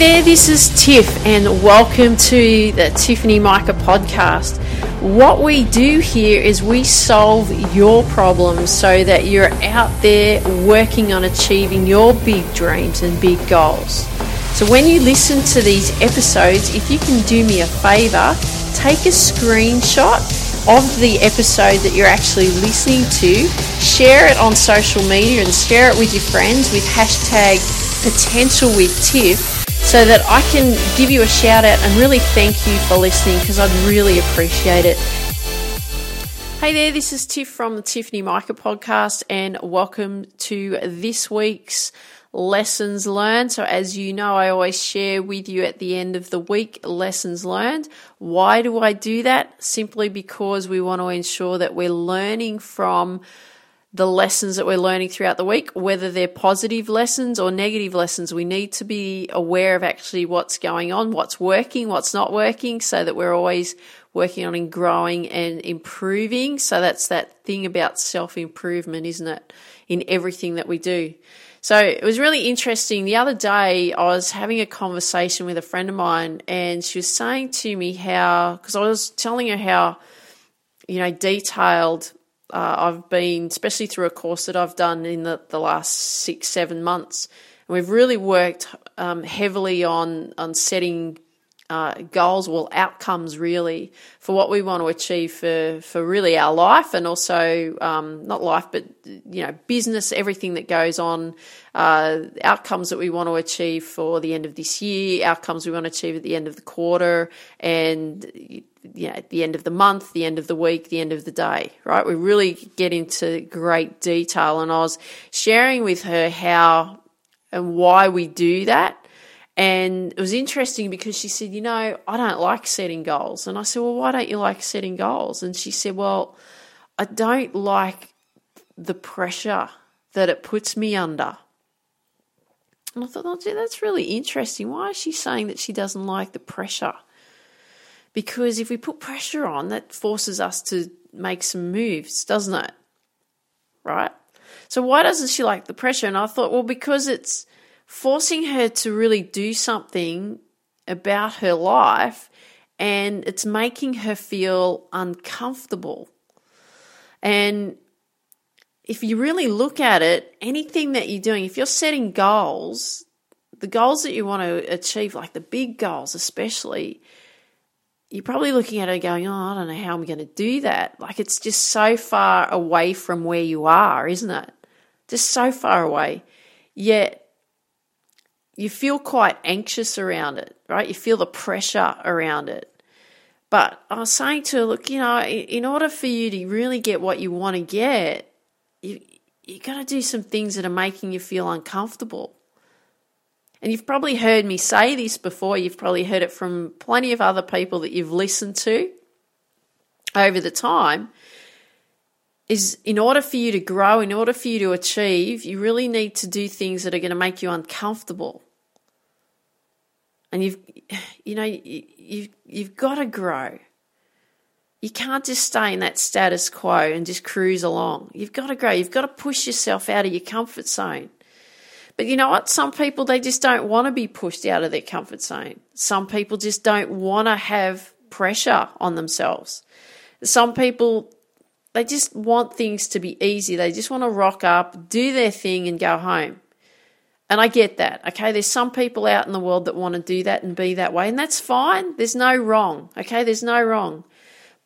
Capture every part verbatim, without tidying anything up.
there, this is Tiff, and welcome to the Tiffany Micah podcast. What we do here is we solve your problems so that you're out there working on achieving your big dreams and big goals. So when you listen to these episodes, if you can do me a favor, take a screenshot of the episode that you're actually listening to, share it on social media and share it with your friends with hashtag potential with Tiff, so that I can give you a shout out and really thank you for listening, because I'd really appreciate it. Hey there, this is Tiff from the Tiffany Micah podcast, and welcome to this week's lessons learned. So as you know, I always share with you at the end of the week lessons learned. Why do I do that? Simply because we want to ensure that we're learning from the lessons that we're learning throughout the week, whether they're positive lessons or negative lessons. We need to be aware of actually what's going on, what's working, what's not working, so that we're always working on and growing and improving. So that's that thing about self-improvement, isn't it, in everything that we do. So it was really interesting. The other day I was having a conversation with a friend of mine, and she was saying to me how, because I was telling her how, you know, detailed Uh, I've been, especially through a course that I've done in the, the last six, seven months. And we've really worked um, heavily on, on setting uh, goals, well, outcomes really, for what we want to achieve for, for really our life, and also um, not life, but, you know, business, everything that goes on, uh, outcomes that we want to achieve for the end of this year, outcomes we want to achieve at the end of the quarter, and you know, at the end of the month, the end of the week, the end of the day, right? We really get into great detail. And I was sharing with her how and why we do that. And it was interesting because she said, you know, I don't like setting goals. And I said, well, why don't you like setting goals? And she said, well, I don't like the pressure that it puts me under. And I thought, oh, gee, that's really interesting. Why is she saying that she doesn't like the pressure? Because if we put pressure on, that forces us to make some moves, doesn't it? Right? So why doesn't she like the pressure? And I thought, well, because it's forcing her to really do something about her life, and it's making her feel uncomfortable. And if you really look at it, anything that you're doing, if you're setting goals, the goals that you want to achieve, like the big goals especially, you're probably looking at it going, oh, I don't know how I'm going to do that. Like, it's just so far away from where you are, isn't it? Just so far away. Yet you feel quite anxious around it, right? You feel the pressure around it. But I was saying to her, look, you know, in order for you to really get what you want to get, you you got to do some things that are making you feel uncomfortable. And you've probably heard me say this before. You've probably heard it from plenty of other people that you've listened to over the time, is in order for you to grow, in order for you to achieve, you really need to do things that are going to make you uncomfortable. And you've, you know, you've, you've got to grow. You can't just stay in that status quo and just cruise along. You've got to grow. You've got to push yourself out of your comfort zone. But you know what? Some people, they just don't want to be pushed out of their comfort zone. Some people just don't want to have pressure on themselves. Some people, they just want things to be easy. They just want to rock up, do their thing and go home. And I get that, okay? There's some people out in the world that want to do that and be that way, and that's fine. There's no wrong, okay? There's no wrong.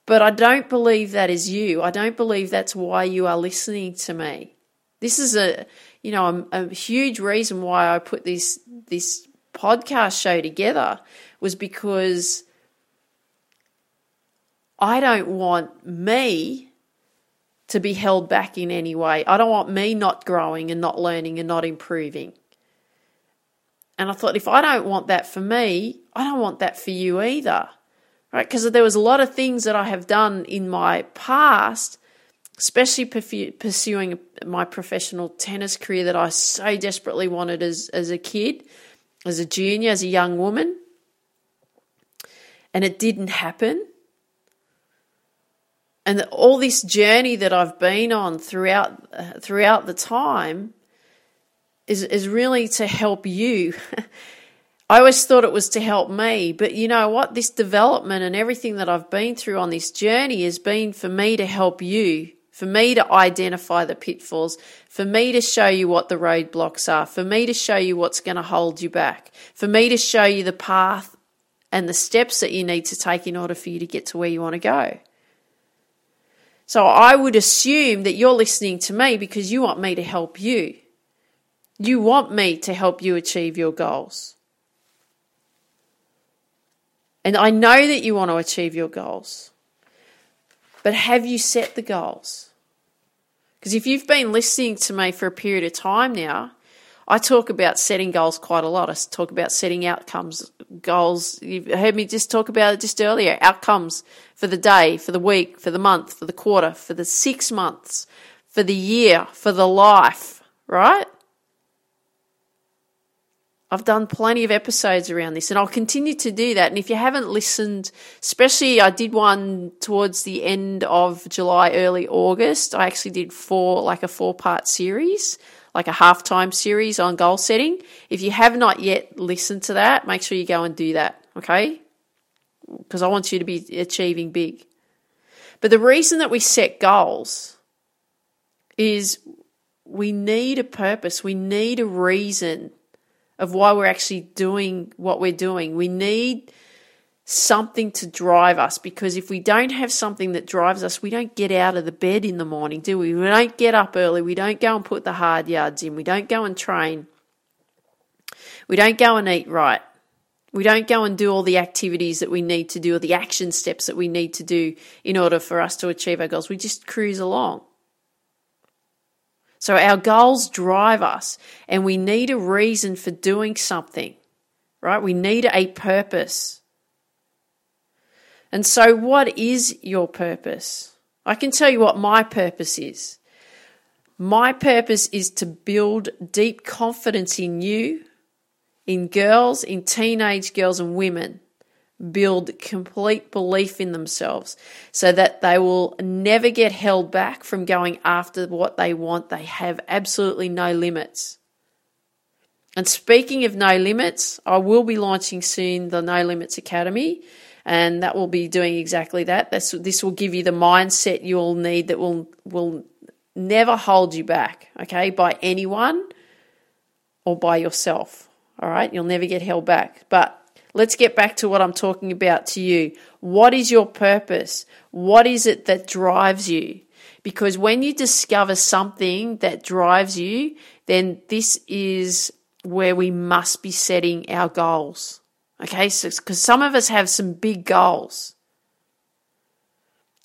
But I don't believe that is you. I don't believe that's why you are listening to me. This is a... You know, a, a huge reason why I put this this podcast show together was because I don't want me to be held back in any way. I don't want me not growing and not learning and not improving. And I thought, if I don't want that for me, I don't want that for you either, right? Because there was a lot of things that I have done in my past, especially pursuing my professional tennis career that I so desperately wanted as, as a kid, as a junior, as a young woman. And it didn't happen. And all this journey that I've been on throughout uh, throughout the time is, is really to help you I always thought it was to help me, but you know what? This development and everything that I've been through on this journey has been for me to help you, for me to identify the pitfalls, for me to show you what the roadblocks are, for me to show you what's going to hold you back, for me to show you the path and the steps that you need to take in order for you to get to where you want to go. So I would assume that you're listening to me because you want me to help you. You want me to help you achieve your goals. And I know that you want to achieve your goals. But have you set the goals? Because if you've been listening to me for a period of time now, I talk about setting goals quite a lot. I talk about setting outcomes, goals. You've heard me just talk about it just earlier. Outcomes for the day, for the week, for the month, for the quarter, for the six months, for the year, for the life, right? I've done plenty of episodes around this and I'll continue to do that. And if you haven't listened, especially I did one towards the end of July, early August. I actually did four, like a four-part series, like a half-time series on goal setting. If you have not yet listened to that, make sure you go and do that, okay? Because I want you to be achieving big. But the reason that we set goals is we need a purpose. We need a reason of why we're actually doing what we're doing. We need something to drive us, because if we don't have something that drives us, we don't get out of the bed in the morning, do we? We don't get up early. We don't go and put the hard yards in. We don't go and train. We don't go and eat right. We don't go and do all the activities that we need to do or the action steps that we need to do in order for us to achieve our goals. We just cruise along. So our goals drive us, and we need a reason for doing something, right? We need a purpose. And so what is your purpose? I can tell you what my purpose is. My purpose is to build deep confidence in you, in girls, in teenage girls and women. Build complete belief in themselves so that they will never get held back from going after what they want. They have absolutely no limits. And speaking of no limits, I will be launching soon the No Limits Academy, and that will be doing exactly that. That's, this will give you the mindset you'll need that will, will never hold you back, okay, by anyone or by yourself, all right? You'll never get held back. But let's get back to what I'm talking about to you. What is your purpose? What is it that drives you? Because when you discover something that drives you, then this is where we must be setting our goals. Okay, so because some of us have some big goals.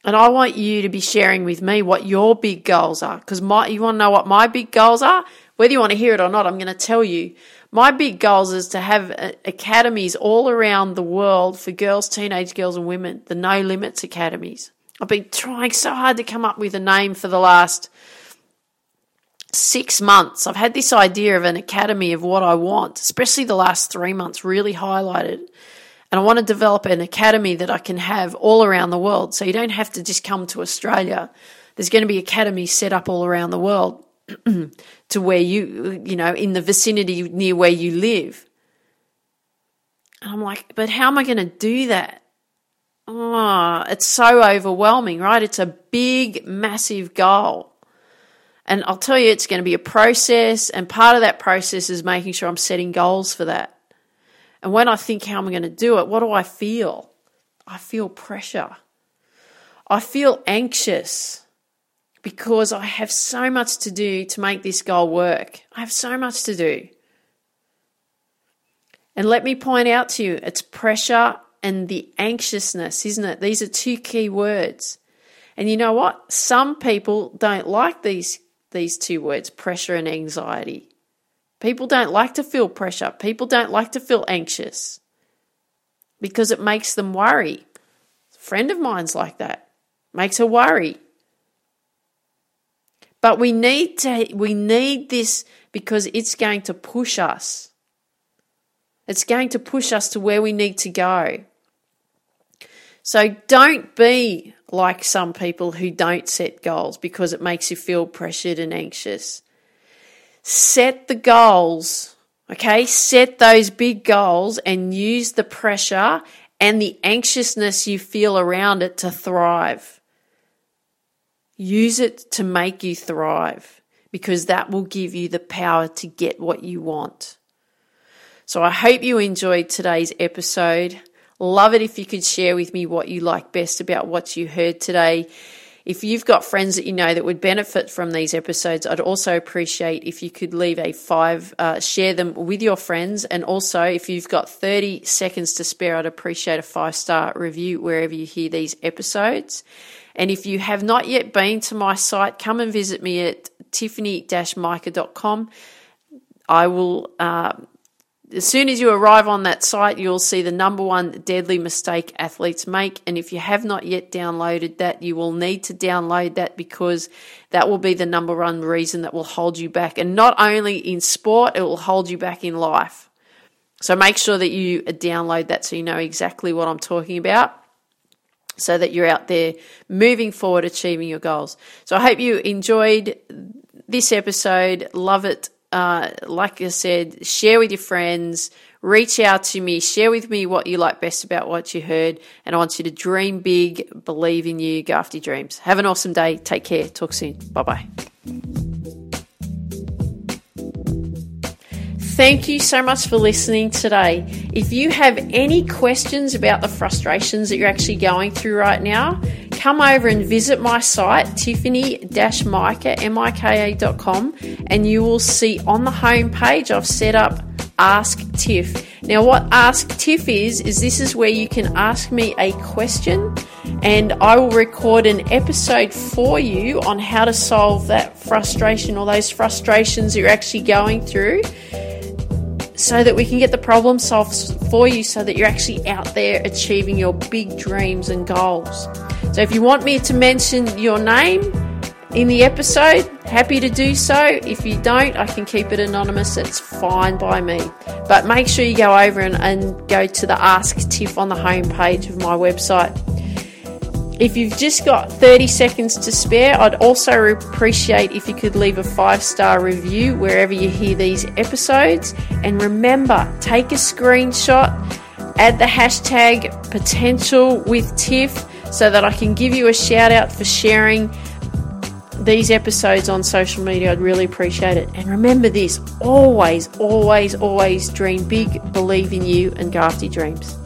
And I want you to be sharing with me what your big goals are. Because my, you want to know what my big goals are? Whether you want to hear it or not, I'm going to tell you. My big goals is to have academies all around the world for girls, teenage girls and women, the No Limits Academies. I've been trying so hard to come up with a name for the last six months. I've had this idea of an academy of what I want, especially the last three months, really highlighted. And I want to develop an academy that I can have all around the world. So you don't have to just come to Australia. There's going to be academies set up all around the world. To where you, you know, in the vicinity near where you live. And I'm like, but how am I going to do that? Oh, it's so overwhelming, right? It's a big, massive goal. And I'll tell you, it's going to be a process. And part of that process is making sure I'm setting goals for that. And when I think how am I going to do it, what do I feel? I feel pressure. I feel anxious. Because I have so much to do to make this goal work. I have so much to do. And let me point out to you, it's pressure and the anxiousness, isn't it? These are two key words. And you know what? Some people don't like these, these two words, pressure and anxiety. People don't like to feel pressure. People don't like to feel anxious because it makes them worry. A friend of mine's like that. Makes her worry. But we need to, we need this because it's going to push us. It's going to push us to where we need to go. So don't be like some people who don't set goals because it makes you feel pressured and anxious. Set the goals, Okay, set those big goals and use the pressure and the anxiousness you feel around it to thrive. Use it to make you thrive, because that will give you the power to get what you want. So I hope you enjoyed today's episode. Love it if you could share with me what you like best about what you heard today. If you've got friends that you know that would benefit from these episodes, I'd also appreciate if you could leave a five, uh, share them with your friends. And also, if you've got thirty seconds to spare, I'd appreciate a five-star review wherever you hear these episodes. And if you have not yet been to my site, come and visit me at tiffany dash mika dot com. I will... Uh, As soon as you arrive on that site, you'll see the number one deadly mistake athletes make. And if you have not yet downloaded that, you will need to download that, because that will be the number one reason that will hold you back. And not only in sport, it will hold you back in life. So make sure that you download that so you know exactly what I'm talking about, so that you're out there moving forward, achieving your goals. So I hope you enjoyed this episode. Love it. Uh, like I said, share with your friends, reach out to me, share with me what you like best about what you heard, and I want you to dream big, believe in you, go after your dreams. Have an awesome day. Take care. Talk soon. Bye-bye. Thank you so much for listening today. If you have any questions about the frustrations that you're actually going through right now, come over and visit my site, tiffany dash mika dot com, and you will see on the homepage I've set up Ask Tiff. Now, what Ask Tiff is, is this is where you can ask me a question and I will record an episode for you on how to solve that frustration or those frustrations that you're actually going through, so that we can get the problem solved for you, so that you're actually out there achieving your big dreams and goals. So if you want me to mention your name in the episode, happy to do so. If you don't, I can keep it anonymous. It's fine by me. But make sure you go over and, and go to the Ask Tiff on the homepage of my website. If you've just got thirty seconds to spare, I'd also appreciate if you could leave a five-star review wherever you hear these episodes. And remember, take a screenshot, add the hashtag potential with Tiff, so that I can give you a shout out for sharing these episodes on social media. I'd really appreciate it. And remember this, always, always, always dream big, believe in you, and go after your dreams.